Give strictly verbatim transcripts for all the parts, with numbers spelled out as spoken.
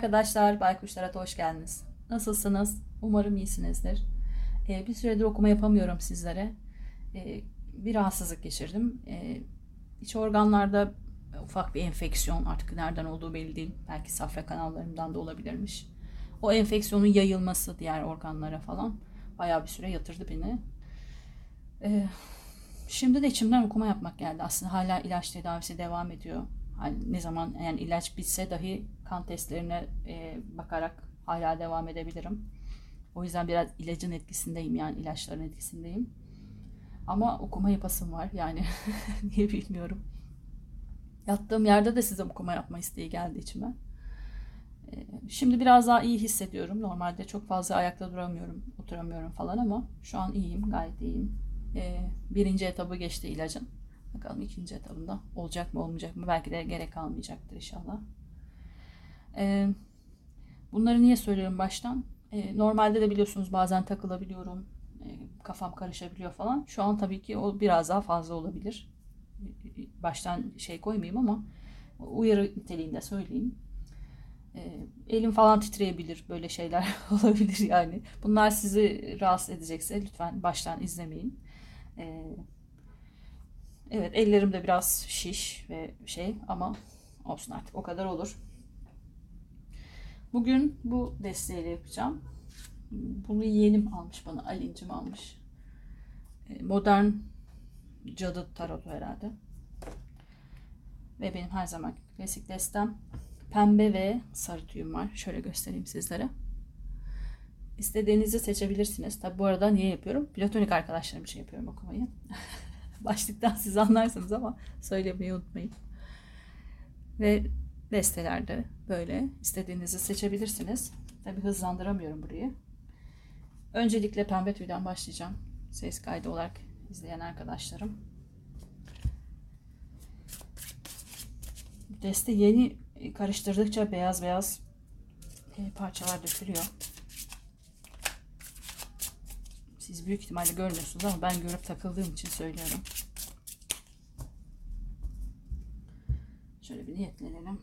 arkadaşlar, Baykuş Tarot'a hoş geldiniz. Nasılsınız? Umarım iyisinizdir. Ee, bir süredir okuma yapamıyorum sizlere. Ee, bir rahatsızlık geçirdim. Ee, iç organlarda ufak bir enfeksiyon, artık nereden olduğu belli değil. Belki safra kanallarımdan da olabilirmiş. O enfeksiyonun yayılması diğer organlara falan bayağı bir süre yatırdı beni. Ee, şimdi de içimden okuma yapmak geldi. Aslında hala ilaç tedavisi devam ediyor. Yani ne zaman yani ilaç bitse dahi kan testlerine e, bakarak hala devam edebilirim. O yüzden biraz ilacın etkisindeyim, yani ilaçların etkisindeyim. Ama okuma yapasım var yani niye bilmiyorum. Yattığım yerde de size okuma yapma isteği geldi içime. E, şimdi biraz daha iyi hissediyorum. Normalde çok fazla ayakta duramıyorum, oturamıyorum falan ama şu an iyiyim, gayet iyiyim. E, birinci etabı geçti ilacın. Bakalım ikinci etabında olacak mı olmayacak mı? Belki de gerek kalmayacaktır inşallah. Ee, bunları niye söylüyorum baştan? Ee, normalde de biliyorsunuz bazen takılabiliyorum. E, kafam karışabiliyor falan. Şu an tabii ki o biraz daha fazla olabilir. Baştan şey koymayayım ama uyarı niteliğinde söyleyeyim. Ee, elim falan titreyebilir. Böyle şeyler olabilir yani. Bunlar sizi rahatsız edecekse lütfen baştan izlemeyin. Ee, Evet, ellerim de biraz şiş ve şey ama olsun, artık o kadar olur. Bugün bu desteğiyle yapacağım. Bunu yeğenim almış bana, Ali'ncim almış. Modern cadı tarotu herhalde. Ve benim her zaman klasik destem pembe ve sarı tüyüm var. Şöyle göstereyim sizlere. İstediğinizi seçebilirsiniz. Tabi bu arada niye yapıyorum? Platonik arkadaşlarım için yapıyorum okumayı. Başlıktan siz anlarsınız ama söylemeyi unutmayın. Ve destelerde böyle istediğinizi seçebilirsiniz. Tabii hızlandıramıyorum burayı. Öncelikle pembe tüyden başlayacağım. Ses kaydı olarak izleyen arkadaşlarım. Deste yeni karıştırdıkça beyaz beyaz parçalar dökülüyor. Siz büyük ihtimalle görmüyorsunuz ama ben görüp takıldığım için söylüyorum. Şöyle bir niyetlenelim.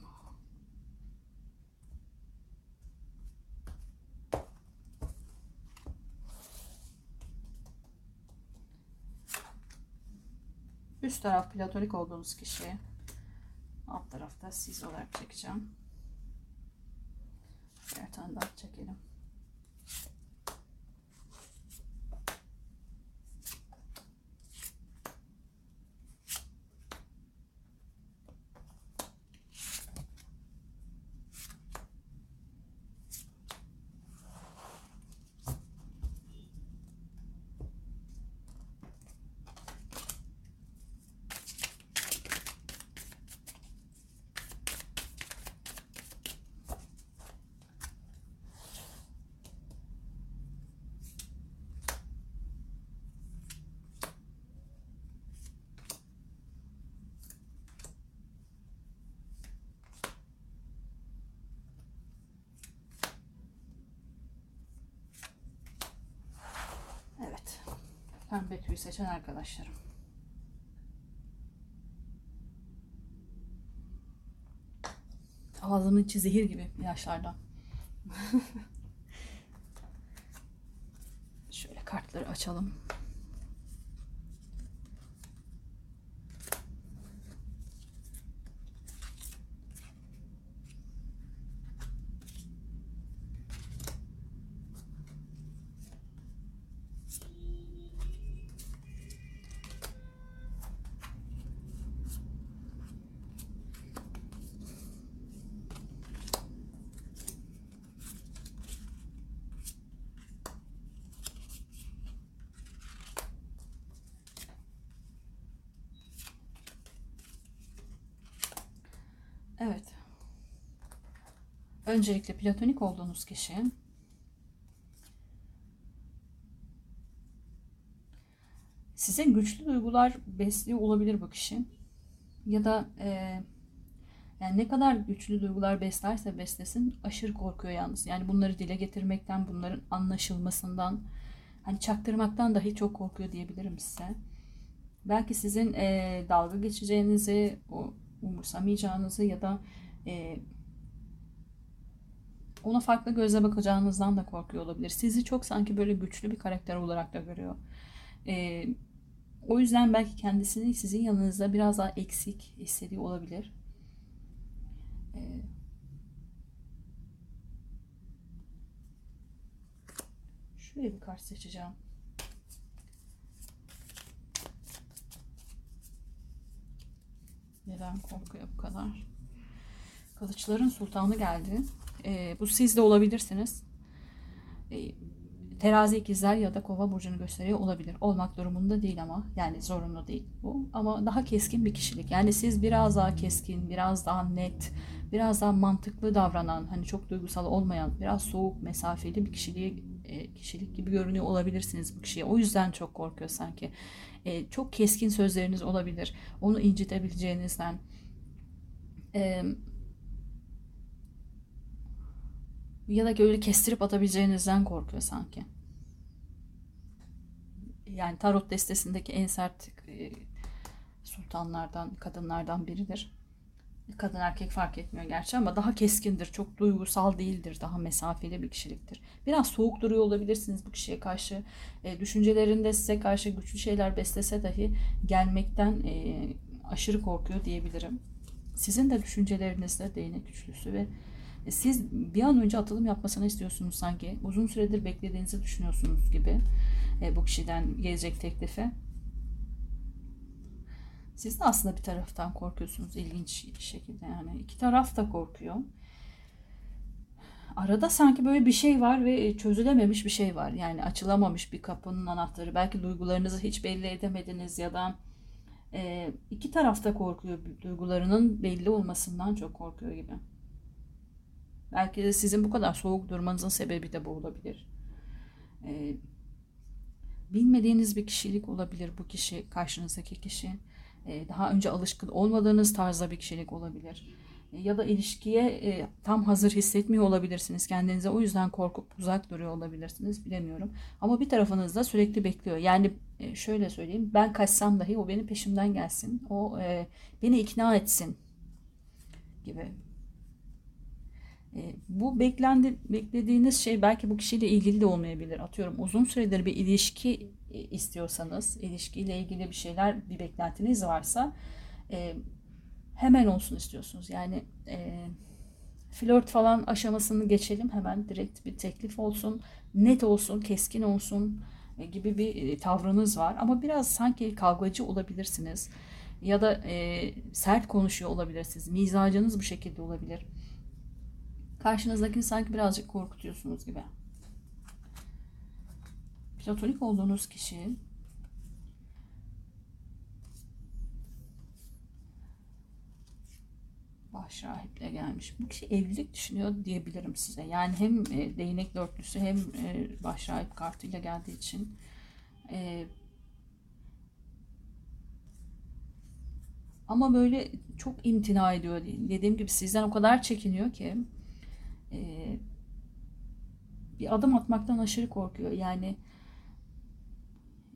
Üst taraf platonik olduğunuz kişi, alt tarafta siz olarak çekeceğim. Bir tane daha çekelim. Pembe tüyü seçen arkadaşlarım. Ağzımın içi zehir gibi yaşlardan. Şöyle kartları açalım. Evet. Öncelikle platonik olduğunuz kişi size güçlü duygular besliyor olabilir bu kişi. Ya da e, yani ne kadar güçlü duygular beslerse beslesin aşırı korkuyor yalnız. Yani bunları dile getirmekten, bunların anlaşılmasından, hani çaktırmaktan dahi çok korkuyor diyebilirim size. Belki sizin e, dalga geçeceğinizi, o umursamayacağınızı ya da e, ona farklı gözle bakacağınızdan da korkuyor olabilir. Sizi çok sanki böyle güçlü bir karakter olarak da görüyor. Ee, o yüzden belki kendisini sizin yanınızda biraz daha eksik hissediyor olabilir. Ee, şöyle bir kart seçeceğim. Neden korkuyor bu kadar? Kılıçların sultanı geldi. E, bu siz de olabilirsiniz. E, terazi, ikizler ya da kova burcunu gösteriyor olabilir. Olmak durumunda değil ama. Yani zorunlu değil bu. Ama daha keskin bir kişilik. Yani siz biraz daha keskin, biraz daha net, biraz daha mantıklı davranan, hani çok duygusal olmayan, biraz soğuk, mesafeli bir kişiliğe, e, kişilik gibi görünüyor olabilirsiniz bu kişiye. O yüzden çok korkuyor sanki. E, çok keskin sözleriniz olabilir. Onu incitebileceğinizden. E, Ya da öyle kestirip atabileceğinizden korkuyor sanki. Yani tarot destesindeki en sert e, sultanlardan, kadınlardan biridir. Kadın erkek fark etmiyor gerçi ama daha keskindir. Çok duygusal değildir. Daha mesafeli bir kişiliktir. Biraz soğuk duruyor olabilirsiniz bu kişiye karşı. E, düşüncelerinde size karşı güçlü şeyler beslese dahi gelmekten e, aşırı korkuyor diyebilirim. Sizin de düşüncelerinizde değnek güçlüsü ve siz bir an önce atılım yapmasını istiyorsunuz sanki. Uzun süredir beklediğinizi düşünüyorsunuz gibi. E, bu kişiden gelecek teklifi. Siz de aslında bir taraftan korkuyorsunuz ilginç şekilde. Yani iki taraf da korkuyor. Arada sanki böyle bir şey var ve çözülememiş bir şey var. Yani açılamamış bir kapının anahtarı. Belki duygularınızı hiç belli edemediniz ya da e, iki taraf da korkuyor. Duygularının belli olmasından çok korkuyor gibi. Belki de sizin bu kadar soğuk durmanızın sebebi de bu olabilir. Ee, bilmediğiniz bir kişilik olabilir bu kişi, karşınızdaki kişi. Ee, daha önce alışkın olmadığınız tarzda bir kişilik olabilir. Ee, ya da ilişkiye e, tam hazır hissetmiyor olabilirsiniz kendinize. O yüzden korkup uzak duruyor olabilirsiniz, bilemiyorum. Ama bir tarafınız da sürekli bekliyor. Yani e, şöyle söyleyeyim, ben kaçsam dahi o benim peşimden gelsin. O e, beni ikna etsin gibi. Bu beklendi, beklediğiniz şey belki bu kişiyle ilgili de olmayabilir. Atıyorum uzun süredir bir ilişki istiyorsanız, ilişkiyle ilgili bir şeyler, bir beklentiniz varsa hemen olsun istiyorsunuz. Yani flört falan aşamasını geçelim, hemen direkt bir teklif olsun, net olsun, keskin olsun gibi bir tavrınız var. Ama biraz sanki kavgacı olabilirsiniz ya da sert konuşuyor olabilirsiniz, mizacınız bu şekilde olabilir. Karşınızdakini sanki birazcık korkutuyorsunuz gibi. Platonik olduğunuz kişi başrahiple gelmiş. Bu kişi evlilik düşünüyor diyebilirim size. Yani hem değnek dörtlüsü hem başrahip kartıyla geldiği için ama böyle çok imtina ediyor. Dediğim gibi sizden o kadar çekiniyor ki Ee, bir adım atmaktan aşırı korkuyor. Yani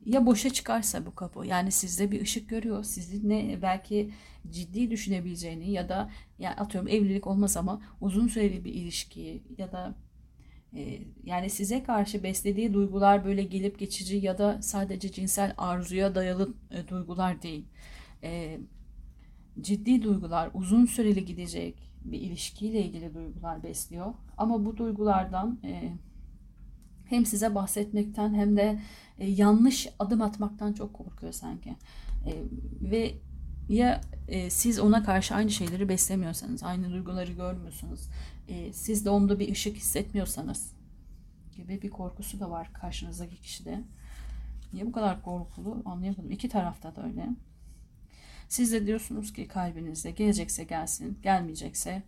ya boşa çıkarsa bu kapı, yani sizde bir ışık görüyor, sizinle belki ciddi düşünebileceğini ya da yani atıyorum evlilik olmaz ama uzun süreli bir ilişkiyi ya da e, yani size karşı beslediği duygular böyle gelip geçici ya da sadece cinsel arzuya dayalı e, duygular değil, e, ciddi duygular, uzun süreli gidecek bir ilişkiyle ilgili duygular besliyor. Ama bu duygulardan e, hem size bahsetmekten hem de e, yanlış adım atmaktan çok korkuyor sanki. E, ve ya e, siz ona karşı aynı şeyleri beslemiyorsanız, aynı duyguları görmüyorsunuz, e, siz de onda bir ışık hissetmiyorsanız gibi bir korkusu da var karşınızdaki kişide. Niye bu kadar korkulu anlayamadım. İki tarafta da öyle. Siz de diyorsunuz ki kalbinizde gelecekse gelsin, gelmeyecekse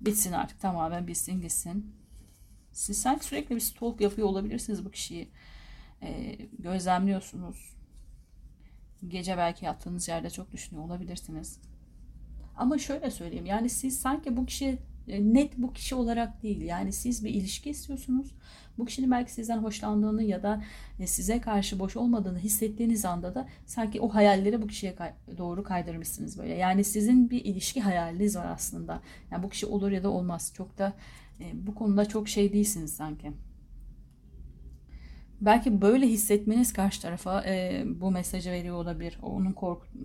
bitsin artık, tamamen bitsin gitsin. Siz sanki sürekli bir stalk yapıyor olabilirsiniz bu kişiyi. E, gözlemliyorsunuz. Gece belki yattığınız yerde çok düşünüyor olabilirsiniz. Ama şöyle söyleyeyim, yani siz sanki bu kişi net bu kişi olarak değil, yani siz bir ilişki istiyorsunuz. Bu kişinin belki sizden hoşlandığını ya da size karşı boş olmadığını hissettiğiniz anda da sanki o hayalleri bu kişiye doğru kaydırmışsınız böyle. Yani sizin bir ilişki hayaliniz var aslında. Yani bu kişi olur ya da olmaz. Çok da e, bu konuda çok şey değilsiniz sanki. Belki böyle hissetmeniz karşı tarafa e, bu mesajı veriyor olabilir. Onu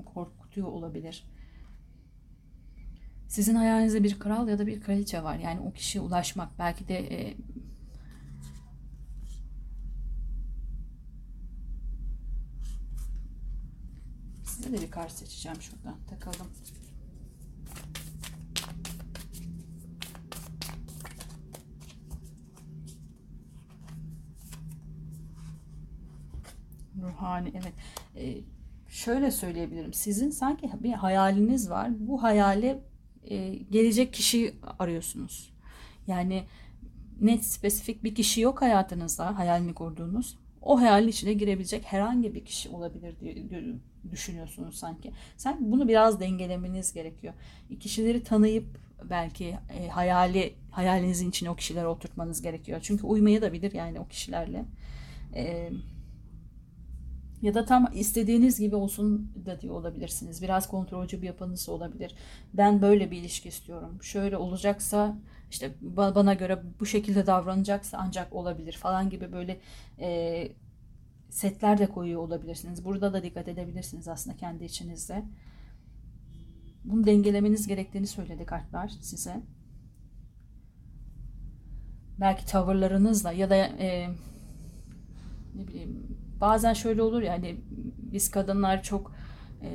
korkutuyor olabilir. Sizin hayalinizde bir kral ya da bir kraliçe var. Yani o kişiye ulaşmak belki de e, size de bir kart seçeceğim şuradan. Takalım. Ruhani, evet. E, şöyle söyleyebilirim. Sizin sanki bir hayaliniz var. Bu hayali Ee, gelecek kişiyi arıyorsunuz. Yani net, spesifik bir kişi yok hayatınızda, hayalini kurduğunuz. O hayalin içine girebilecek herhangi bir kişi olabilir diye düşünüyorsunuz sanki. Sen bunu biraz dengelemeniz gerekiyor. Kişileri tanıyıp belki e, hayali hayalinizin içine o kişileri oturtmanız gerekiyor. Çünkü uymaya da bilir yani o kişilerle. Ee, Ya da tam istediğiniz gibi olsun da diye olabilirsiniz. Biraz kontrolcü bir yapınız olabilir. Ben böyle bir ilişki istiyorum. Şöyle olacaksa, işte bana göre bu şekilde davranacaksa ancak olabilir falan gibi böyle e, setler de koyuyor olabilirsiniz. Burada da dikkat edebilirsiniz aslında kendi içinizde. Bunu dengelemeniz gerektiğini söyledi kartlar size. Belki tavırlarınızla ya da e, ne bileyim, bazen şöyle olur ya, hani biz kadınlar çok e,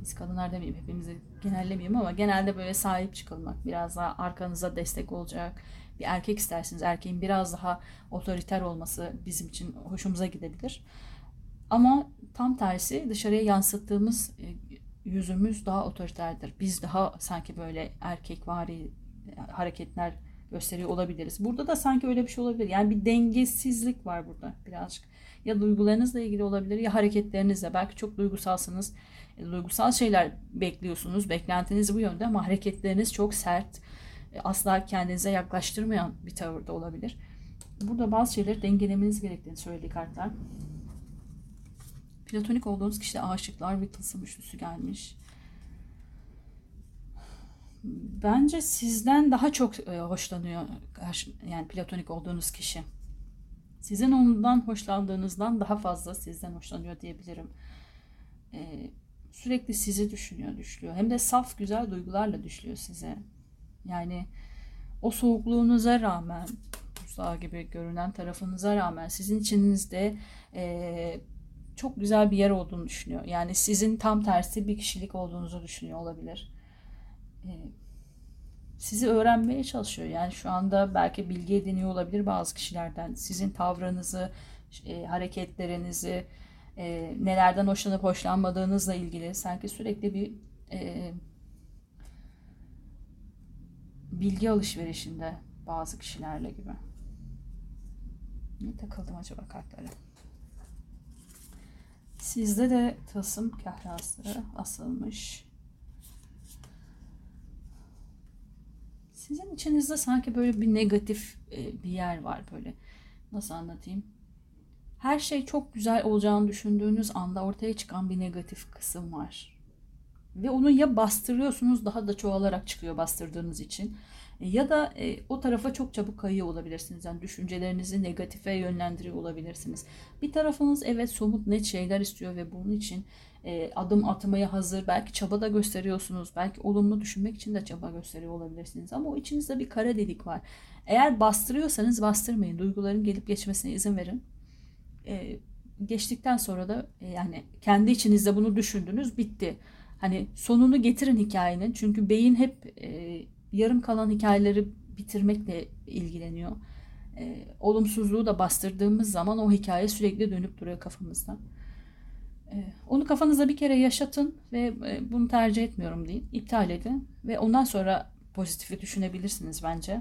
biz kadınlar demeyeyim, hepimizi genellemeyeyim ama genelde böyle sahip çıkılmak, biraz daha arkanıza destek olacak bir erkek istersiniz. Erkeğin biraz daha otoriter olması bizim için hoşumuza gidebilir. Ama tam tersi, dışarıya yansıttığımız yüzümüz daha otoriterdir. Biz daha sanki böyle erkekvari hareketler gösteriyor olabiliriz. Burada da sanki öyle bir şey olabilir. Yani bir dengesizlik var burada birazcık. Ya duygularınızla ilgili olabilir ya hareketlerinizle. Belki çok duygusalsınız. Duygusal şeyler bekliyorsunuz. Beklentiniz bu yönde ama hareketleriniz çok sert. Asla kendinize yaklaştırmayan bir tavırda olabilir. Burada bazı şeyleri dengelemeniz gerektiğini söyledi kartlar. Platonik olduğunuz kişide aşıklar ve tılsım üçlüsü gelmiş. Bence sizden daha çok hoşlanıyor yani platonik olduğunuz kişi. Sizin ondan hoşlandığınızdan daha fazla sizden hoşlanıyor diyebilirim. Ee, sürekli sizi düşünüyor, düşlüyor. Hem de saf, güzel duygularla düşlüyor size. Yani o soğukluğunuza rağmen, buzdağı gibi görünen tarafınıza rağmen sizin içinizde e, çok güzel bir yer olduğunu düşünüyor. Yani sizin tam tersi bir kişilik olduğunuzu düşünüyor olabilir. Sizi öğrenmeye çalışıyor. Yani şu anda belki bilgi ediniyor olabilir bazı kişilerden. Sizin tavrınızı, hareketlerinizi, nelerden hoşlanıp hoşlanmadığınızla ilgili sanki sürekli bir e, bilgi alışverişinde bazı kişilerle gibi. Ne takıldım acaba kartlara? Sizde de tılsım kahrası asılmış. Sizin içinizde sanki böyle bir negatif bir yer var böyle. Nasıl anlatayım? Her şey çok güzel olacağını düşündüğünüz anda ortaya çıkan bir negatif kısım var. Ve onu ya bastırıyorsunuz, daha da çoğalarak çıkıyor bastırdığınız için. Ya da o tarafa çok çabuk kayıyor olabilirsiniz. Yani düşüncelerinizi negatife yönlendiriyor olabilirsiniz. Bir tarafınız evet somut net şeyler istiyor ve bunun için adım atmaya hazır. Belki çaba da gösteriyorsunuz. Belki olumlu düşünmek için de çaba gösteriyor olabilirsiniz. Ama o içinizde bir kara delik var. Eğer bastırıyorsanız bastırmayın. Duyguların gelip geçmesine izin verin. Ee, geçtikten sonra da yani kendi içinizde bunu düşündünüz, bitti. Hani sonunu getirin hikayenin. Çünkü beyin hep e, yarım kalan hikayeleri bitirmekle ilgileniyor. E, olumsuzluğu da bastırdığımız zaman o hikaye sürekli dönüp duruyor kafamızda. Onu kafanızda bir kere yaşatın ve bunu tercih etmiyorum deyin. İptal edin ve ondan sonra pozitifi düşünebilirsiniz bence.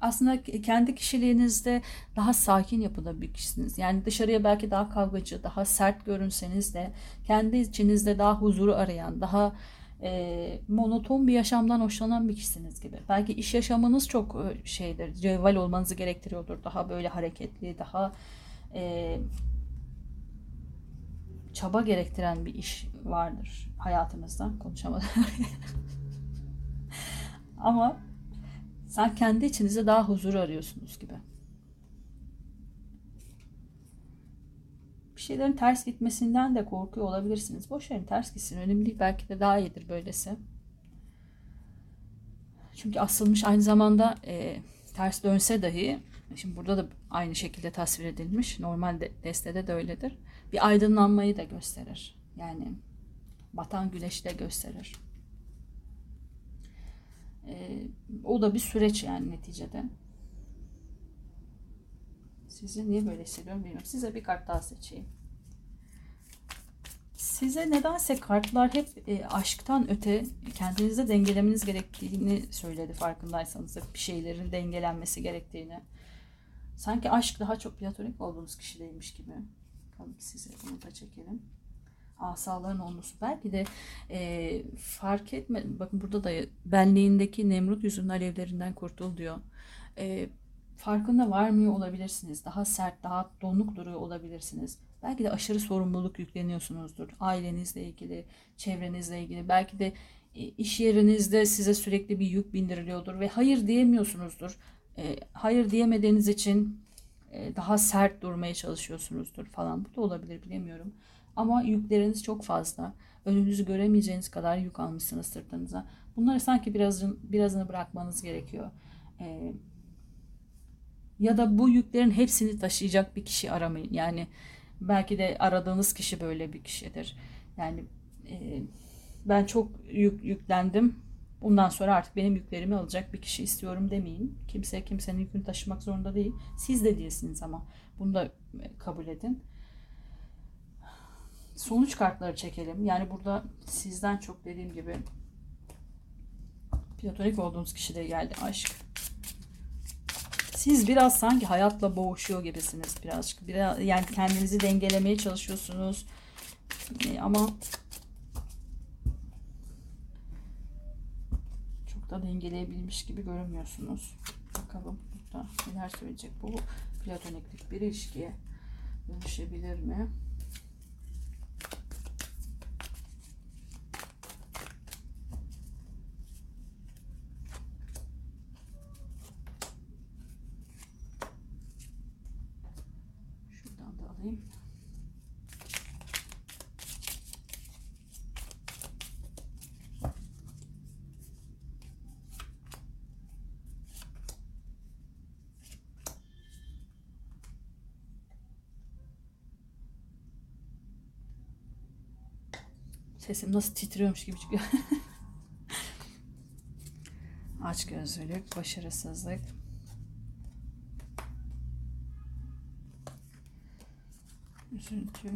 Aslında kendi kişiliğinizde daha sakin yapıda bir kişisiniz. Yani dışarıya belki daha kavgacı, daha sert görünseniz de kendi içinizde daha huzuru arayan, daha e, monoton bir yaşamdan hoşlanan bir kişisiniz gibi. Belki iş yaşamınız çok şeydir, cevval olmanızı gerektiriyordur. Daha böyle hareketli, daha... E, çaba gerektiren bir iş vardır hayatımızda. Konuşamadım. Ama sen kendi içinizde daha huzur arıyorsunuz gibi. Bir şeylerin ters gitmesinden de korkuyor olabilirsiniz. Boş verin, ters gitsin. Önemli değil. Belki de daha iyidir böylesi. Çünkü asılmış aynı zamanda e, ters dönse dahi, şimdi burada da aynı şekilde tasvir edilmiş. Normal de, destede de öyledir. Bir aydınlanmayı da gösterir. Yani batan güneşi de gösterir. E, o da bir süreç yani neticede. Sizi niye böyle hissediyorum bilmiyorum. Size bir kart daha seçeyim. Size nedense kartlar hep e, aşktan öte kendinizde dengelemeniz gerektiğini söyledi, farkındaysanız. Bir şeylerin dengelenmesi gerektiğini. Sanki aşk daha çok platonik olduğunuz kişideymiş gibi. Bakalım, size bunu da çekelim. Asaların onlusu. Belki de e, fark etme. Bakın burada da benliğindeki Nemrut yüzünün alevlerinden kurtul diyor. E, farkında varmıyor olabilirsiniz. Daha sert, daha donuk duruyor olabilirsiniz. Belki de aşırı sorumluluk yükleniyorsunuzdur. Ailenizle ilgili, çevrenizle ilgili. Belki de iş yerinizde size sürekli bir yük bindiriliyordur ve hayır diyemiyorsunuzdur. E, hayır diyemediğiniz için e, daha sert durmaya çalışıyorsunuzdur falan. Bu da olabilir, bilemiyorum. Ama yükleriniz çok fazla. Önünüzü göremeyeceğiniz kadar yük almışsınız sırtınıza. Bunları sanki biraz, birazını bırakmanız gerekiyor. E, ya da bu yüklerin hepsini taşıyacak bir kişi aramayın. Yani belki de aradığınız kişi böyle bir kişidir. Yani e, ben çok yük, yüklendim. Bundan sonra artık benim yüklerimi alacak bir kişi istiyorum demeyin. Kimse kimsenin yükünü taşımak zorunda değil. Siz de değilsiniz ama bunu da kabul edin. Sonuç kartları çekelim. Yani burada sizden çok dediğim gibi platonik olduğunuz kişiye geldi aşk. Siz biraz sanki hayatla boğuşuyor gibisiniz birazcık. Biraz, yani kendinizi dengelemeye çalışıyorsunuz. E, ama çok da dengeleyebilmiş gibi görünmüyorsunuz. Bakalım burada neler söyleyecek bu. Platoniklik bir ilişkiye dönüşebilir mi? Sesim nasıl titriyormuş gibi çıkıyor. Açgözlülük, başarısızlık. Üzüntü.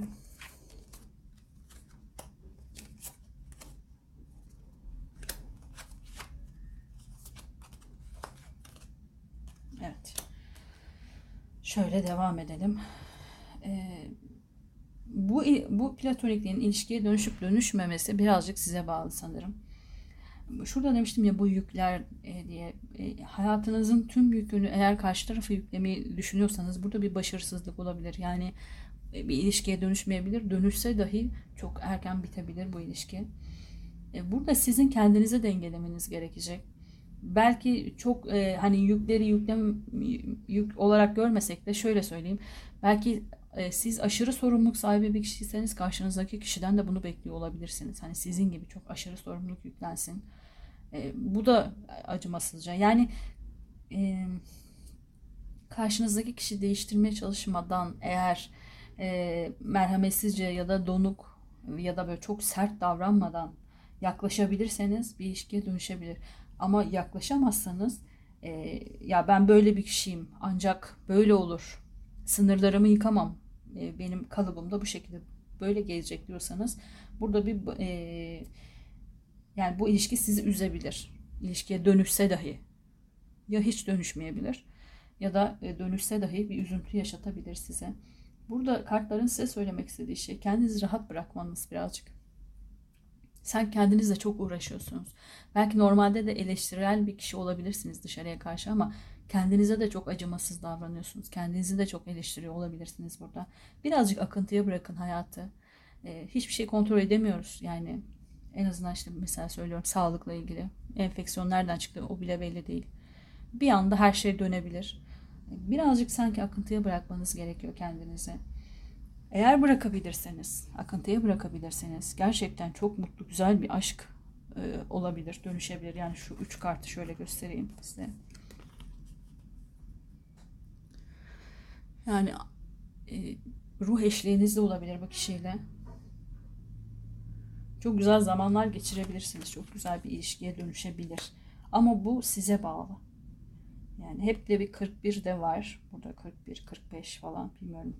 Evet. Şöyle devam edelim. Ee, Bu, bu platonikliğin ilişkiye dönüşüp dönüşmemesi birazcık size bağlı sanırım. Şurada demiştim ya bu yükler e, diye. E, hayatınızın tüm yükünü eğer karşı tarafı yüklemeyi düşünüyorsanız burada bir başarısızlık olabilir. Yani e, bir ilişkiye dönüşmeyebilir. Dönüşse dahi çok erken bitebilir bu ilişki. E, burada sizin kendinize dengelemeniz gerekecek. Belki çok e, hani yükleri yüklem, yük olarak görmesek de şöyle söyleyeyim. Belki siz aşırı sorumluluk sahibi bir kişiyseniz karşınızdaki kişiden de bunu bekliyor olabilirsiniz. Hani sizin gibi çok aşırı sorumluluk yüklensin. E, bu da acımasızca. Yani e, karşınızdaki kişi değiştirmeye çalışmadan eğer e, merhametsizce ya da donuk ya da böyle çok sert davranmadan yaklaşabilirseniz bir ilişkiye dönüşebilir. Ama yaklaşamazsanız e, ya ben böyle bir kişiyim ancak böyle olur. Sınırlarımı yıkamam. Benim kalıbımda bu şekilde böyle gelecek diyorsanız burada bir e, yani bu ilişki sizi üzebilir. İlişkiye dönüşse dahi ya hiç dönüşmeyebilir ya da dönüşse dahi bir üzüntü yaşatabilir size. Burada kartların size söylemek istediği şey kendinizi rahat bırakmanız birazcık. Sen kendinizle çok uğraşıyorsunuz. Belki normalde de eleştirel bir kişi olabilirsiniz dışarıya karşı ama kendinize de çok acımasız davranıyorsunuz. Kendinizi de çok eleştiriyor olabilirsiniz burada. Birazcık akıntıya bırakın hayatı. Ee, hiçbir şey kontrol edemiyoruz. Yani en azından işte mesela söylüyorum sağlıkla ilgili. enfeksiyon nereden çıktı o bile belli değil. Bir anda her şey dönebilir. Birazcık sanki akıntıya bırakmanız gerekiyor kendinize. Eğer bırakabilirseniz, akıntıya bırakabilirseniz gerçekten çok mutlu, güzel bir aşk e, olabilir, dönüşebilir. Yani şu üç kartı şöyle göstereyim size. Yani e, ruh eşliğiniz de olabilir bu kişiyle. Çok güzel zamanlar geçirebilirsiniz. Çok güzel bir ilişkiye dönüşebilir. Ama bu size bağlı. Yani hep de bir kırk bir de var. Burada kırk bir, kırk beş falan bilmiyorum.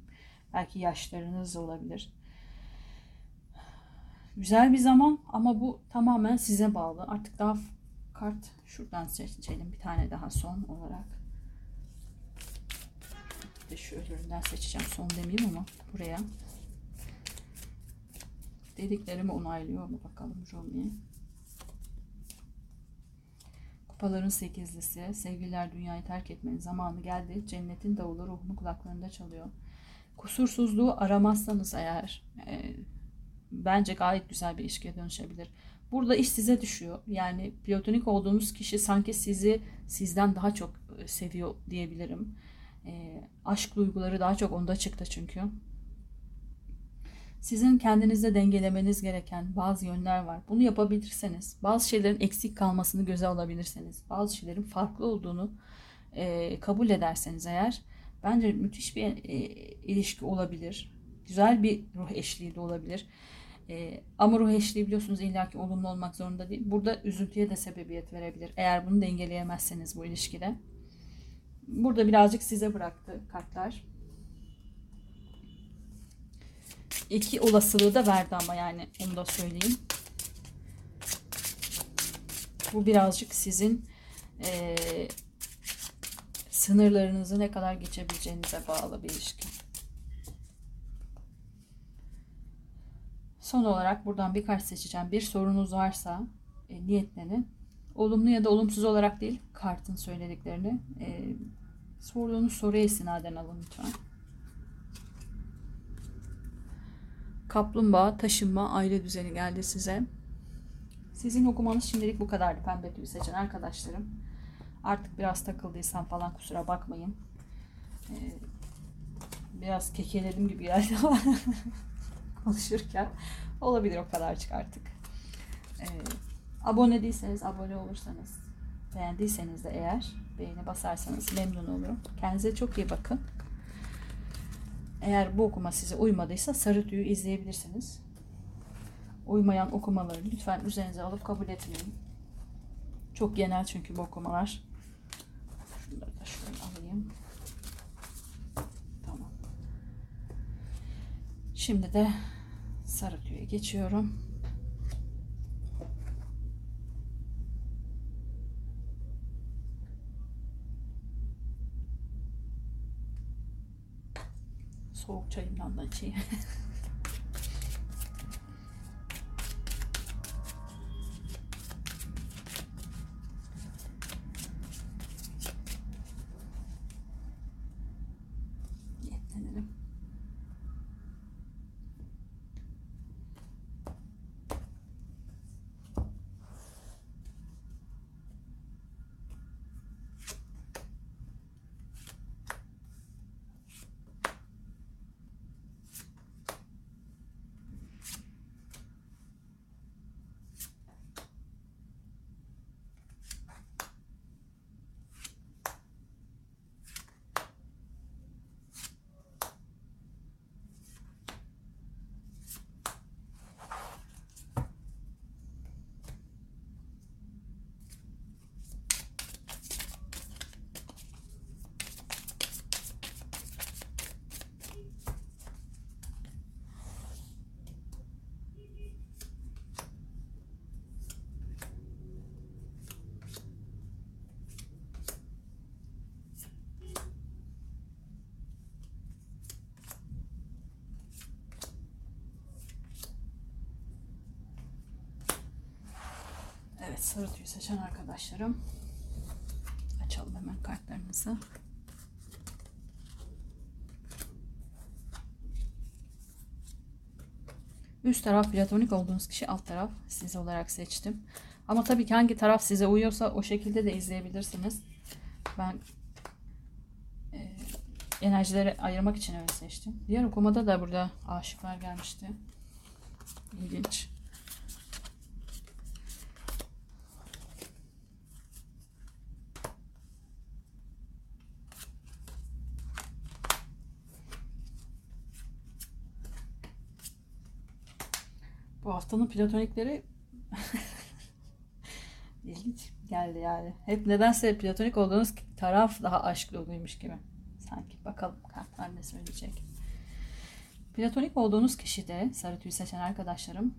Belki yaşlarınız da olabilir. Güzel bir zaman ama bu tamamen size bağlı. Artık daha kart şuradan seçelim. Bir tane daha son olarak. Bir de şu öbüründen seçeceğim. Son demeyeyim ama buraya. Dediklerimi onaylıyor mu bakalım Romi. Kupaların sekizlisi. Sevgililer, dünyayı terk etmenin zamanı geldi. Cennetin davulu ruhunu kulaklarında çalıyor. Kusursuzluğu aramazsanız eğer e, bence gayet güzel bir ilişkiye dönüşebilir. Burada iş size düşüyor. Yani platonik olduğunuz kişi sanki sizi sizden daha çok seviyor diyebilirim. E, aşk duyguları daha çok onda çıktı çünkü. Sizin kendinizde dengelemeniz gereken bazı yönler var. Bunu yapabilirseniz, bazı şeylerin eksik kalmasını göze alabilirseniz, bazı şeylerin farklı olduğunu e, kabul ederseniz eğer, bence müthiş bir e, ilişki olabilir. Güzel bir ruh eşliği de olabilir. E, ama ruh eşliği biliyorsunuz illaki olumlu olmak zorunda değil. Burada üzüntüye de sebebiyet verebilir. Eğer bunu dengeleyemezseniz bu ilişkide. Burada birazcık size bıraktı kartlar. İki olasılığı da verdi ama yani onu da söyleyeyim. Bu birazcık sizin e, sınırlarınızı ne kadar geçebileceğinize bağlı bir ilişki. Son olarak buradan bir kart seçeceğim. Bir sorunuz varsa e, niyetlenin. Olumlu ya da olumsuz olarak değil, kartın söylediklerini e, sorduğunuz soruya istinaden alın lütfen. Kaplumbağa, taşınma, aile düzeni geldi size. Sizin okumanız şimdilik bu kadardı pembe tüyü seçen arkadaşlarım. Artık biraz takıldıysam falan kusura bakmayın. Ee, biraz kekeledim gibi geldi ama konuşurken olabilir o kadarcık artık. Ee, abone değilseniz, abone olursanız, beğendiyseniz de eğer beğeni basarsanız memnun olurum. Kendinize çok iyi bakın. Eğer bu okuma size uymadıysa sarı tüyü izleyebilirsiniz. Uymayan okumaları lütfen üzerinize alıp kabul etmeyin. Çok genel çünkü bu okumalar. Şunları da şöyle alayım. Tamam. Şimdi de sarı tüye geçiyorum. Soğuk çayımdan da içeyim. Yetlenelim. Evet, sarı tüyü seçen arkadaşlarım. Açalım hemen kartlarımızı. Üst taraf platonik olduğunuz kişi, alt taraf siz olarak seçtim. Ama tabii ki hangi taraf size uyuyorsa o şekilde de izleyebilirsiniz. Ben e, enerjileri ayırmak için öyle seçtim. Diğer okumada da burada aşıklar gelmişti. İlginç. Bu haftanın platonikleri ilginç geldi yani. Hep nedense platonik olduğunuz taraf daha aşk doluymuş gibi. Sanki bakalım kartlar ne söyleyecek. Platonik olduğunuz kişi de, sarı tüy seçen arkadaşlarım,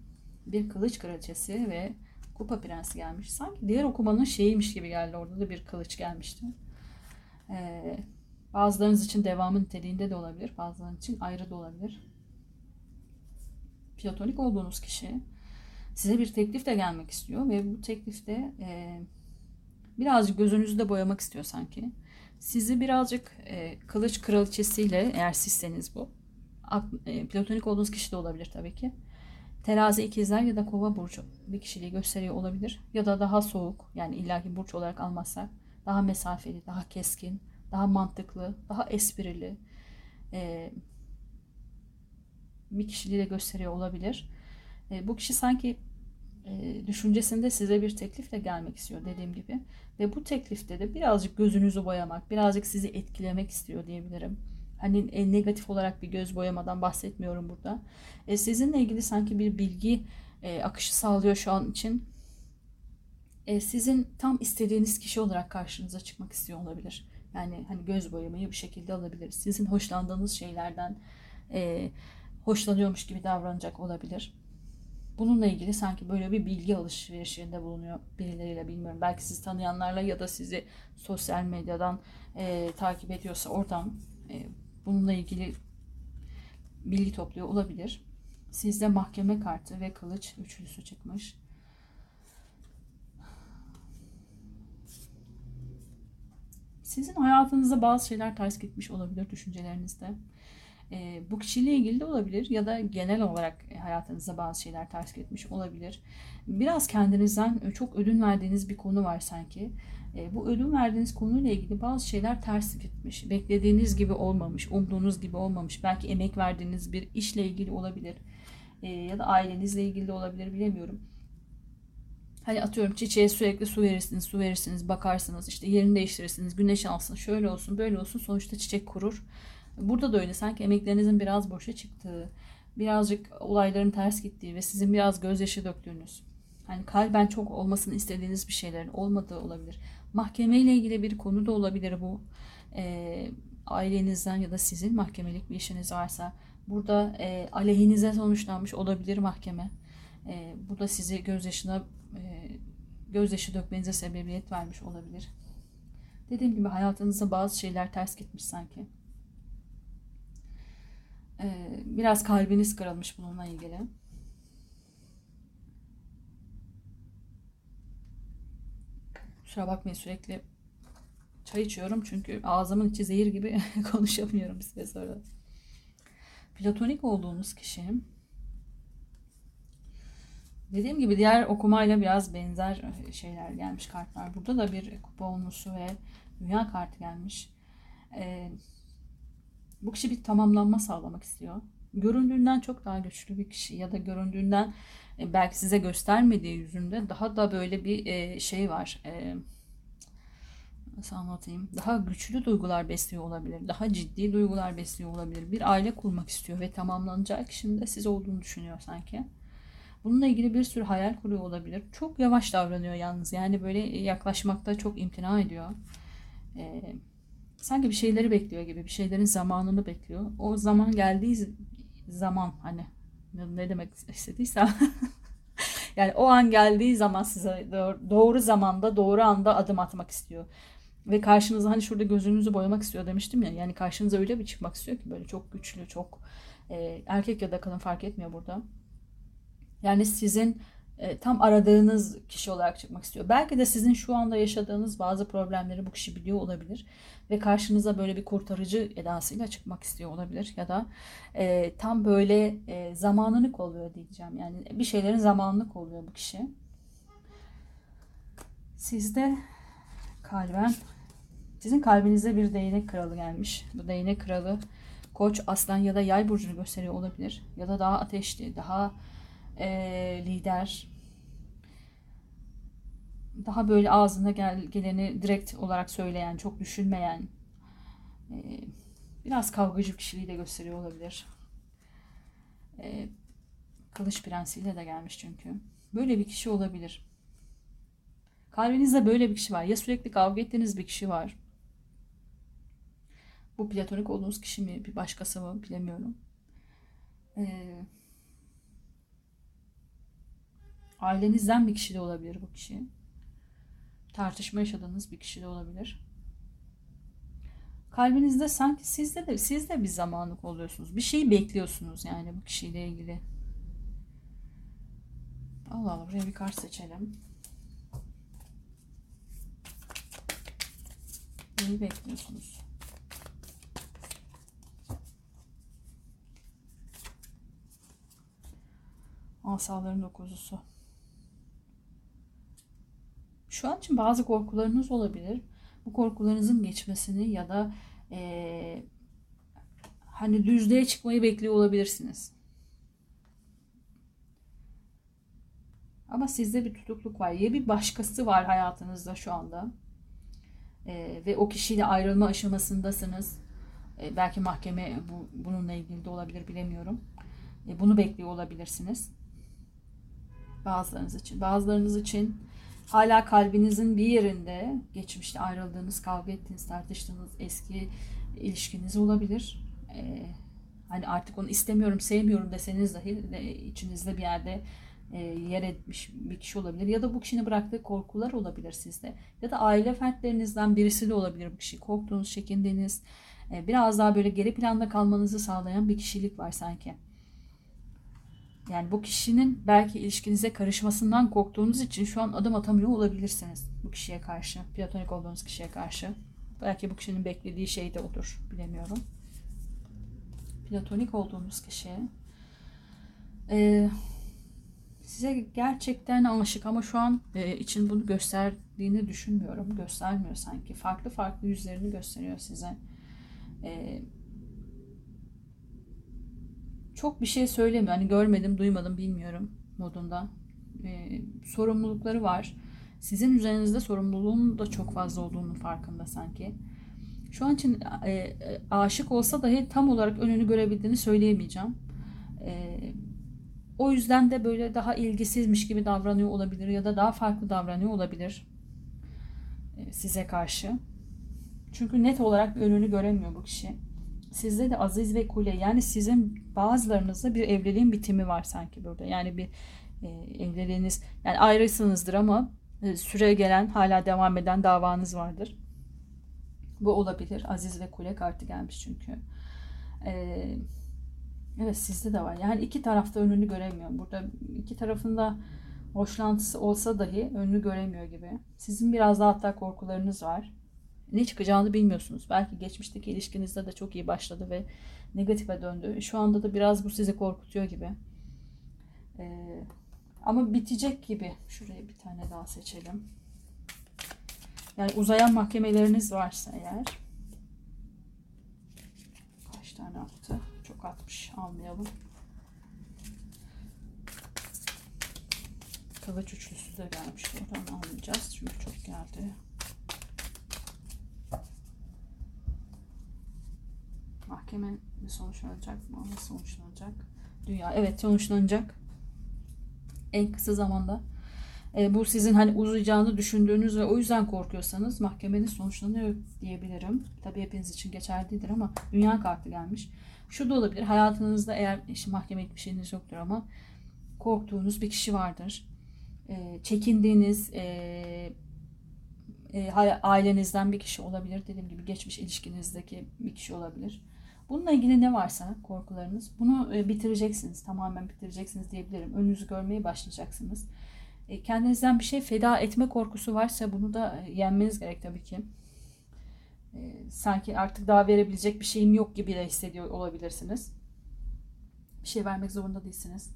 bir kılıç kraliçesi ve kupa prensi gelmiş. Sanki diğer okumanın şeyiymiş gibi geldi. Orada da bir kılıç gelmişti. Ee, bazılarınız için devamı niteliğinde de olabilir. Bazılarınız için ayrı da olabilir. Platonik olduğunuz kişi size bir teklif de gelmek istiyor ve bu teklifte e, birazcık gözünüzü de boyamak istiyor sanki. Sizi birazcık e, kılıç kraliçesiyle, eğer sizseniz bu, e, platonik olduğunuz kişi de olabilir tabii ki. Terazi, ikizler ya da kova burcu bir kişiliği gösteriyor olabilir. Ya da daha soğuk, yani illaki burç olarak almazsak daha mesafeli, daha keskin, daha mantıklı, daha esprili e, bir kişiliği de gösteriyor olabilir. E, bu kişi sanki e, düşüncesinde size bir teklifle gelmek istiyor dediğim gibi. Ve bu teklifte de birazcık gözünüzü boyamak, birazcık sizi etkilemek istiyor diyebilirim. Hani e, negatif olarak bir göz boyamadan bahsetmiyorum burada. E, sizinle ilgili sanki bir bilgi e, akışı sağlıyor şu an için. E, sizin tam istediğiniz kişi olarak karşınıza çıkmak istiyor olabilir. Yani hani göz boyamayı bu şekilde alabilir. Sizin hoşlandığınız şeylerden e, hoşlanıyormuş gibi davranacak olabilir. Bununla ilgili sanki böyle bir bilgi alışverişinde bulunuyor birileriyle, bilmiyorum. Belki sizi tanıyanlarla ya da sizi sosyal medyadan e, takip ediyorsa oradan e, bununla ilgili bilgi topluyor olabilir. Sizde mahkeme kartı ve kılıç üçlüsü çıkmış. Sizin hayatınızda bazı şeyler ters gitmiş olabilir düşüncelerinizde. E, bu kişiyle ilgili de olabilir ya da genel olarak hayatınızda bazı şeyler ters gitmiş olabilir. Biraz kendinizden çok ödün verdiğiniz bir konu var sanki. E, bu ödün verdiğiniz konuyla ilgili bazı şeyler ters gitmiş. Beklediğiniz gibi olmamış, umduğunuz gibi olmamış. Belki emek verdiğiniz bir işle ilgili olabilir. E, ya da ailenizle ilgili de olabilir, bilemiyorum. Hani atıyorum çiçeğe sürekli su verirsiniz, su verirsiniz, bakarsınız, işte yerini değiştirirsiniz, güneş alsın, şöyle olsun, böyle olsun, sonuçta çiçek kurur. Burada da öyle sanki emeklerinizin biraz boşa çıktığı, birazcık olayların ters gittiği ve sizin biraz gözyaşı döktüğünüz, hani kalben çok olmasını istediğiniz bir şeylerin olmadığı olabilir. Mahkemeyle ilgili bir konu da olabilir bu. E, ailenizden ya da sizin mahkemelik bir işiniz varsa burada e, aleyhinize sonuçlanmış olabilir mahkeme. E, bu da sizi gözyaşına, e, gözyaşı dökmenize sebebiyet vermiş olabilir. Dediğim gibi hayatınızda bazı şeyler ters gitmiş sanki. Biraz kalbiniz kırılmış bununla ilgili. Kusura bakmayın, sürekli çay içiyorum çünkü ağzımın içi zehir gibi konuşamıyorum size sonra. Platonik olduğunuz kişi, dediğim gibi diğer okumayla biraz benzer şeyler gelmiş kartlar. Burada da bir kupa onlusu ve dünya kartı gelmiş. Ee, Bu kişi bir tamamlanma sağlamak istiyor. Göründüğünden çok daha güçlü bir kişi ya da göründüğünden belki size göstermediği yüzünde daha da böyle bir şey var. Nasıl anlatayım? Daha güçlü duygular besliyor olabilir. Daha ciddi duygular besliyor olabilir. Bir aile kurmak istiyor ve tamamlanacağı kişinin de siz olduğunu düşünüyor sanki. Bununla ilgili bir sürü hayal kuruyor olabilir. Çok yavaş davranıyor yalnız. Yani böyle yaklaşmakta çok imtina ediyor. Evet. Sanki bir şeyleri bekliyor gibi. Bir şeylerin zamanını bekliyor. O zaman geldiği zaman, hani ne demek istediysem yani o an geldiği zaman size doğru zamanda, doğru anda adım atmak istiyor. Ve karşınıza, hani şurada gözünüzü boyamak istiyor demiştim ya. Yani karşınıza öyle bir çıkmak istiyor ki böyle çok güçlü, çok e, erkek ya da kadın fark etmiyor burada. Yani sizin e, tam aradığınız kişi olarak çıkmak istiyor. Belki de sizin şu anda yaşadığınız bazı problemleri bu kişi biliyor olabilir ve karşınıza böyle bir kurtarıcı edasıyla çıkmak istiyor olabilir ya da e, tam böyle e, zamanını kolluyor diyeceğim. Yani bir şeylerin zamanını kolluyor bu kişi. Sizde kalben, sizin kalbinize bir değnek kralı gelmiş. Bu değnek kralı Koç, Aslan ya da Yay burcunu gösteriyor olabilir. Ya da daha ateşli, daha e, lider, daha böyle ağzına gel, geleni direkt olarak söyleyen, çok düşünmeyen, e, biraz kavgacı kişiliği de gösteriyor olabilir. E, Kılıç Prensi'yle de gelmiş çünkü. Böyle bir kişi olabilir. Kalbinizde böyle bir kişi var. Ya sürekli kavga ettiğiniz bir kişi var. Bu platonik olduğunuz kişi mi, bir başkası mı bilemiyorum. Ee, ailenizden bir kişi de olabilir bu kişi. Tartışma yaşadığınız bir kişi de olabilir. Kalbinizde sanki sizde de siz de bir zamanlık oluyorsunuz. Bir şeyi bekliyorsunuz yani bu kişiyle ilgili. Allah Allah, buraya bir kart seçelim. Neyi bekliyorsunuz? Asaların dokuzusu. Şu an için bazı korkularınız olabilir. Bu korkularınızın geçmesini ya da e, hani düzlüğe çıkmayı bekliyor olabilirsiniz. Ama sizde bir tutukluk var. Ya bir başkası var hayatınızda şu anda. E, ve o kişiyle ayrılma aşamasındasınız. E, belki mahkeme bu, bununla ilgili de olabilir, bilemiyorum. E, bunu bekliyor olabilirsiniz. Bazılarınız için. Bazılarınız için hala kalbinizin bir yerinde geçmişte ayrıldığınız, kavga ettiğiniz, tartıştığınız eski ilişkiniz olabilir. Ee, hani artık onu istemiyorum, sevmiyorum deseniz dahi de içinizde bir yerde e, yer etmiş bir kişi olabilir. Ya da bu kişinin bıraktığı korkular olabilir sizde. Ya da aile fertlerinizden birisi de olabilir bu kişi. Korktuğunuz, çekindiğiniz, e, biraz daha böyle geri planda kalmanızı sağlayan bir kişilik var sanki. Yani bu kişinin belki ilişkinize karışmasından korktuğunuz için şu an adım atamıyor olabilirsiniz bu kişiye karşı. Platonik olduğunuz kişiye karşı. Belki bu kişinin beklediği şey de odur. Bilemiyorum. Platonik olduğunuz kişi ee, size gerçekten aşık ama şu an e, için bunu gösterdiğini düşünmüyorum. Göstermiyor sanki. Farklı farklı yüzlerini gösteriyor size. Ee, Çok bir şey söylemiyor. Hani görmedim, duymadım, bilmiyorum modunda. Ee, sorumlulukları var. Sizin üzerinizde sorumluluğun da çok fazla olduğunun farkında sanki. Şu an için e, aşık olsa dahi tam olarak önünü görebildiğini söyleyemeyeceğim. E, o yüzden de böyle daha ilgisizmiş gibi davranıyor olabilir ya da daha farklı davranıyor olabilir e, size karşı. Çünkü net olarak bir önünü göremiyor bu kişi. Sizde de Aziz ve Kule, yani sizin bazılarınızda bir evliliğin bitimi var sanki burada. Yani bir e, evliliğiniz, yani ayrısınızdır ama e, süre gelen, hala devam eden davanız vardır. Bu olabilir. Aziz ve Kule kartı gelmiş çünkü. E, evet, sizde de var. Yani iki tarafta önünü göremiyor. Burada iki tarafında hoşlantısı olsa dahi önünü göremiyor gibi. Sizin biraz daha hatta korkularınız var. Ne çıkacağını bilmiyorsunuz. Belki geçmişteki ilişkinizde de çok iyi başladı ve negatife döndü. Şu anda da biraz bu sizi korkutuyor gibi. Ee, ama bitecek gibi. Şuraya bir tane daha seçelim. Yani uzayan mahkemeleriniz varsa eğer. Kaç tane attı? Çok atmış. Almayalım. Kılıç üçlüsü de gelmiş. Oradan almayacağız. Çünkü çok geldi. Mahkeme mi sonuçlanacak mı? Nasıl sonuçlanacak? Dünya, evet, sonuçlanacak. En kısa zamanda. E, bu sizin hani uzayacağını düşündüğünüz ve o yüzden korkuyorsanız mahkemenin sonuçlanıyor diyebilirim. Tabii hepiniz için geçerlidir ama dünya kartı gelmiş. Şu da olabilir. Hayatınızda eğer işte mahkemelik bir şeyiniz yoktur ama korktuğunuz bir kişi vardır. E, çekindiğiniz e, e, ailenizden bir kişi olabilir. Dediğim gibi geçmiş ilişkinizdeki bir kişi olabilir. Bununla ilgili ne varsa korkularınız, bunu bitireceksiniz, tamamen bitireceksiniz diyebilirim. Önünüzü görmeye başlayacaksınız. Kendinizden bir şey feda etme korkusu varsa bunu da yenmeniz gerek tabii ki. Sanki artık daha verebilecek bir şeyim yok gibi de hissediyor olabilirsiniz. Bir şey vermek zorunda değilsiniz.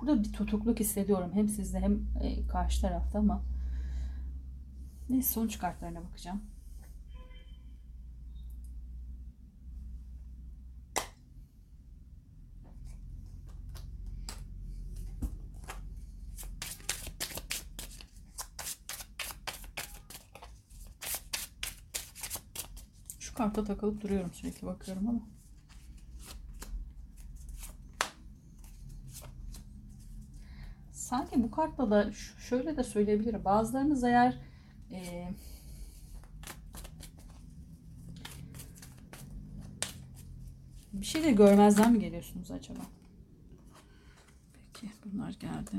Burada bir tutukluk hissediyorum. Hem sizde hem karşı tarafta ama. Neyse, sonuç kartlarına bakacağım. Şu karta takılıp duruyorum, sürekli bakıyorum ama. Sanki bu kartla da şöyle de söyleyebilirim. Bazılarınız eğer e, bir şey de görmezden mi geliyorsunuz acaba? Peki, bunlar geldi.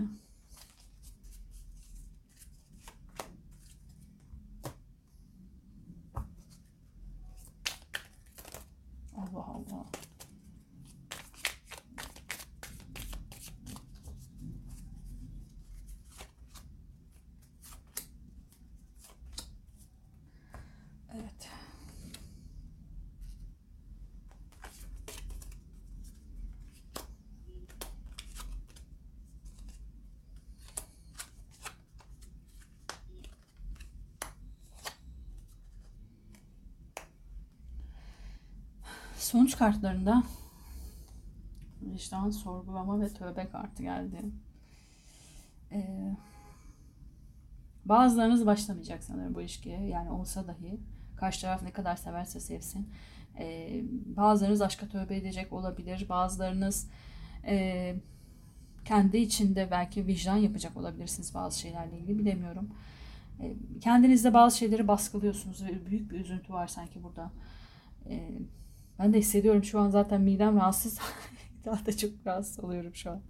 Allah Allah. Sonuç kartlarında vicdan, sorgulama ve tövbe kartı geldi. Ee, bazılarınız başlamayacak sanırım bu ilişkiye. Yani olsa dahi, karşı taraf ne kadar severse sevsin. Ee, bazılarınız aşka tövbe edecek olabilir. Bazılarınız e, kendi içinde belki vicdan yapacak olabilirsiniz bazı şeylerle ilgili, bilemiyorum. Ee, kendinizde bazı şeyleri baskılıyorsunuz ve büyük bir üzüntü var sanki burada. Ee, Ben de hissediyorum şu an, zaten midem rahatsız. Daha da çok rahatsız oluyorum şu an.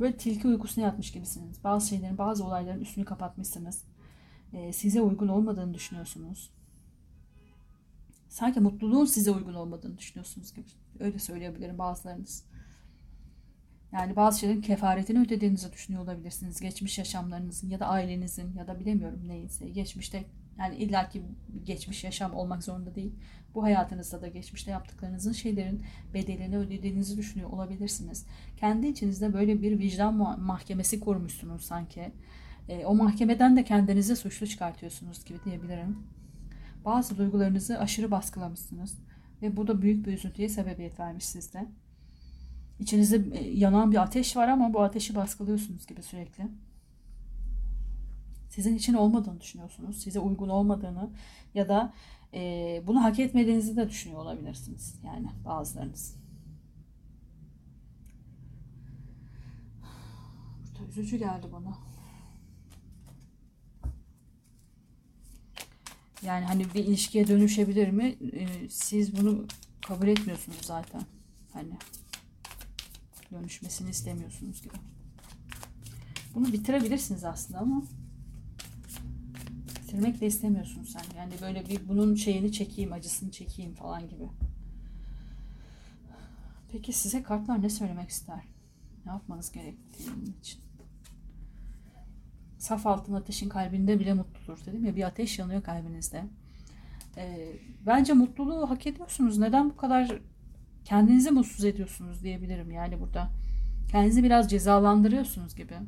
Böyle tilki uykusuna yatmış gibisiniz. Bazı şeylerin, bazı olayların üstünü kapatmışsınız. Ee, size uygun olmadığını düşünüyorsunuz. Sanki mutluluğun size uygun olmadığını düşünüyorsunuz gibi. Öyle söyleyebilirim bazılarınız. Yani bazı şeylerin kefaretini ödediğinizi düşünüyor olabilirsiniz. Geçmiş yaşamlarınızın ya da ailenizin ya da bilemiyorum neyse. Geçmişte, yani illaki geçmiş yaşam olmak zorunda değil. Bu hayatınızda da geçmişte yaptıklarınızın şeylerin bedelini ödediğinizi düşünüyor olabilirsiniz. Kendi içinizde böyle bir vicdan mahkemesi kurmuşsunuz sanki. E, o mahkemeden de kendinizi suçlu çıkartıyorsunuz gibi diyebilirim. Bazı duygularınızı aşırı baskılamışsınız. Ve bu da büyük bir üzüntüye sebebiyet vermiş sizde. İçinizde yanan bir ateş var ama bu ateşi baskılıyorsunuz gibi sürekli. Sizin için olmadığını düşünüyorsunuz. Size uygun olmadığını ya da e, bunu hak etmediğinizi de düşünüyor olabilirsiniz. Yani bazılarınız. Burada üzücü geldi bana. Yani hani bir ilişkiye dönüşebilir mi? E, siz bunu kabul etmiyorsunuz zaten. Hani dönüşmesini istemiyorsunuz gibi. Bunu bitirebilirsiniz aslında ama bitirmek de istemiyorsun sen. Yani böyle bir bunun şeyini çekeyim, acısını çekeyim falan gibi. Peki size kartlar ne söylemek ister? Ne yapmanız gerektiğinin için? Saf altın ateşin kalbinde bile mutludur dedim ya. Bir ateş yanıyor kalbinizde. Ee, bence mutluluğu hak ediyorsunuz. Neden bu kadar kendinizi mutsuz ediyorsunuz diyebilirim. Yani burada kendinizi biraz cezalandırıyorsunuz gibi.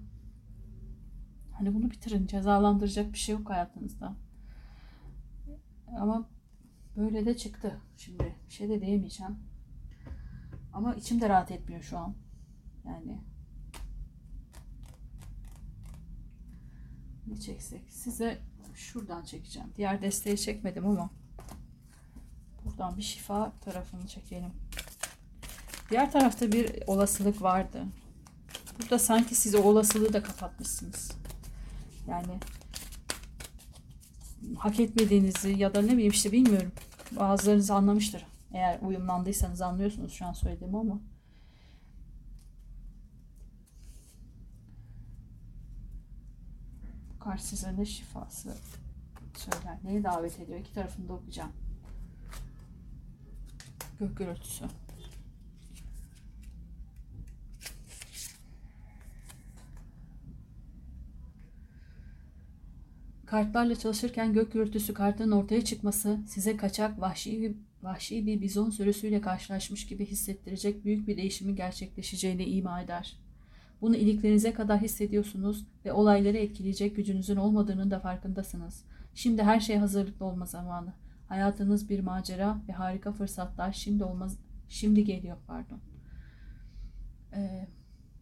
Hani bunu bitirin. Cezalandıracak bir şey yok hayatınızda. Ama böyle de çıktı. Şimdi bir şey de diyemeyeceğim. Ama içim de rahat etmiyor şu an. Yani ne çeksek? Size şuradan çekeceğim. Diğer desteği çekmedim ama buradan bir şifa tarafını çekelim. Diğer tarafta bir olasılık vardı. Burada sanki siz o olasılığı da kapatmışsınız. Yani hak etmediğinizi ya da ne bileyim işte bilmiyorum. Bazılarınız anlamıştır. Eğer uyumlandıysanız anlıyorsunuz şu an söylediğimi ama. Karşı size ne şifası söyler? Neyi davet ediyor? İki tarafını da okuyacağım. Gök gürültüsü. Kartlarla çalışırken gök gürültüsü kartının ortaya çıkması size kaçak, vahşi, vahşi bir bizon sürüsüyle karşılaşmış gibi hissettirecek büyük bir değişimin gerçekleşeceğini ima eder. Bunu iliklerinize kadar hissediyorsunuz ve olayları etkileyecek gücünüzün olmadığının da farkındasınız. Şimdi her şeye hazırlıklı olma zamanı. Hayatınız bir macera ve harika fırsatlar şimdi olmaz, şimdi geliyor pardon. Ee,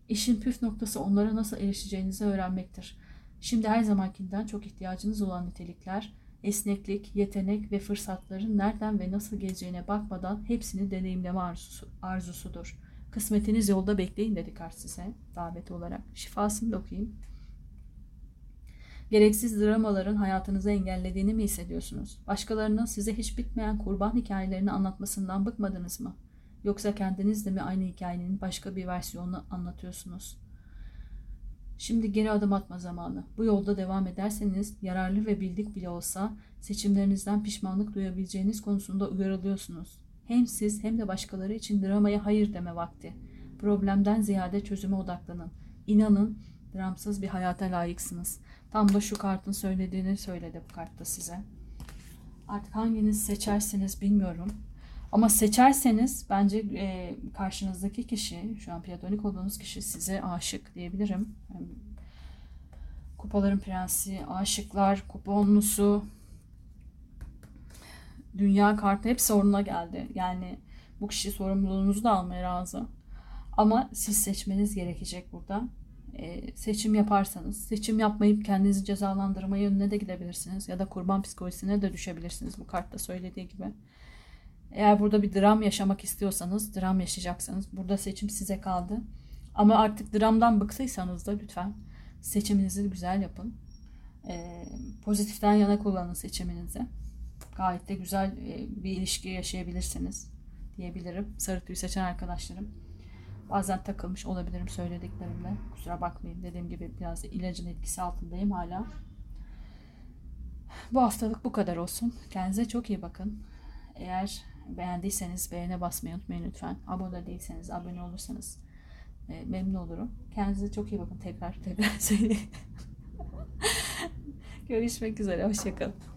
işin püf noktası onlara nasıl erişeceğinizi öğrenmektir. Şimdi her zamankinden çok ihtiyacınız olan nitelikler, esneklik, yetenek ve fırsatların nereden ve nasıl geleceğine bakmadan hepsini deneyimleme arzusu, arzusudur. Kısmetiniz yolda bekleyin dedi kart size davet olarak. Şifasını da okuyayım. Gereksiz dramaların hayatınızı engellediğini mi hissediyorsunuz? Başkalarının size hiç bitmeyen kurban hikayelerini anlatmasından bıkmadınız mı? Yoksa kendiniz de mi aynı hikayenin başka bir versiyonunu anlatıyorsunuz? Şimdi geri adım atma zamanı. Bu yolda devam ederseniz yararlı ve bildik bile olsa seçimlerinizden pişmanlık duyabileceğiniz konusunda uyarılıyorsunuz. Hem siz hem de başkaları için dramaya hayır deme vakti. Problemden ziyade çözüme odaklanın. İnanın dramsız bir hayata layıksınız. Tam da şu kartın söylediğini söyledi bu kartta size. Artık hanginiz seçersiniz bilmiyorum. Ama seçerseniz bence e, karşınızdaki kişi, şu an platonik olduğunuz kişi size aşık diyebilirim. Yani, kupaların prensi, aşıklar, kupa onlusu, dünya kartı hep soruna geldi. Yani bu kişi sorumluluğunuzu da almaya razı. Ama siz seçmeniz gerekecek burada. E, seçim yaparsanız, seçim yapmayıp kendinizi cezalandırma yönüne de gidebilirsiniz. Ya da kurban psikolojisine de düşebilirsiniz bu kartta söylediği gibi. Eğer burada bir dram yaşamak istiyorsanız, dram yaşayacaksanız burada seçim size kaldı. Ama artık dramdan bıktıysanız da lütfen seçiminizi güzel yapın. Ee, pozitiften yana kullanın seçiminizi. Gayet de güzel e, bir ilişki yaşayabilirsiniz diyebilirim. Sarı tüyü seçen arkadaşlarım. Bazen takılmış olabilirim söylediklerimle. Kusura bakmayın, dediğim gibi biraz ilacın etkisi altındayım hala. Bu haftalık bu kadar olsun. Kendinize çok iyi bakın. Eğer beğendiyseniz beğene basmayı unutmayın lütfen. Abone değilseniz, abone olursanız e, memnun olurum. Kendinize çok iyi bakın. Tekrar tekrar söyleyeyim. Görüşmek üzere. Hoşçakalın.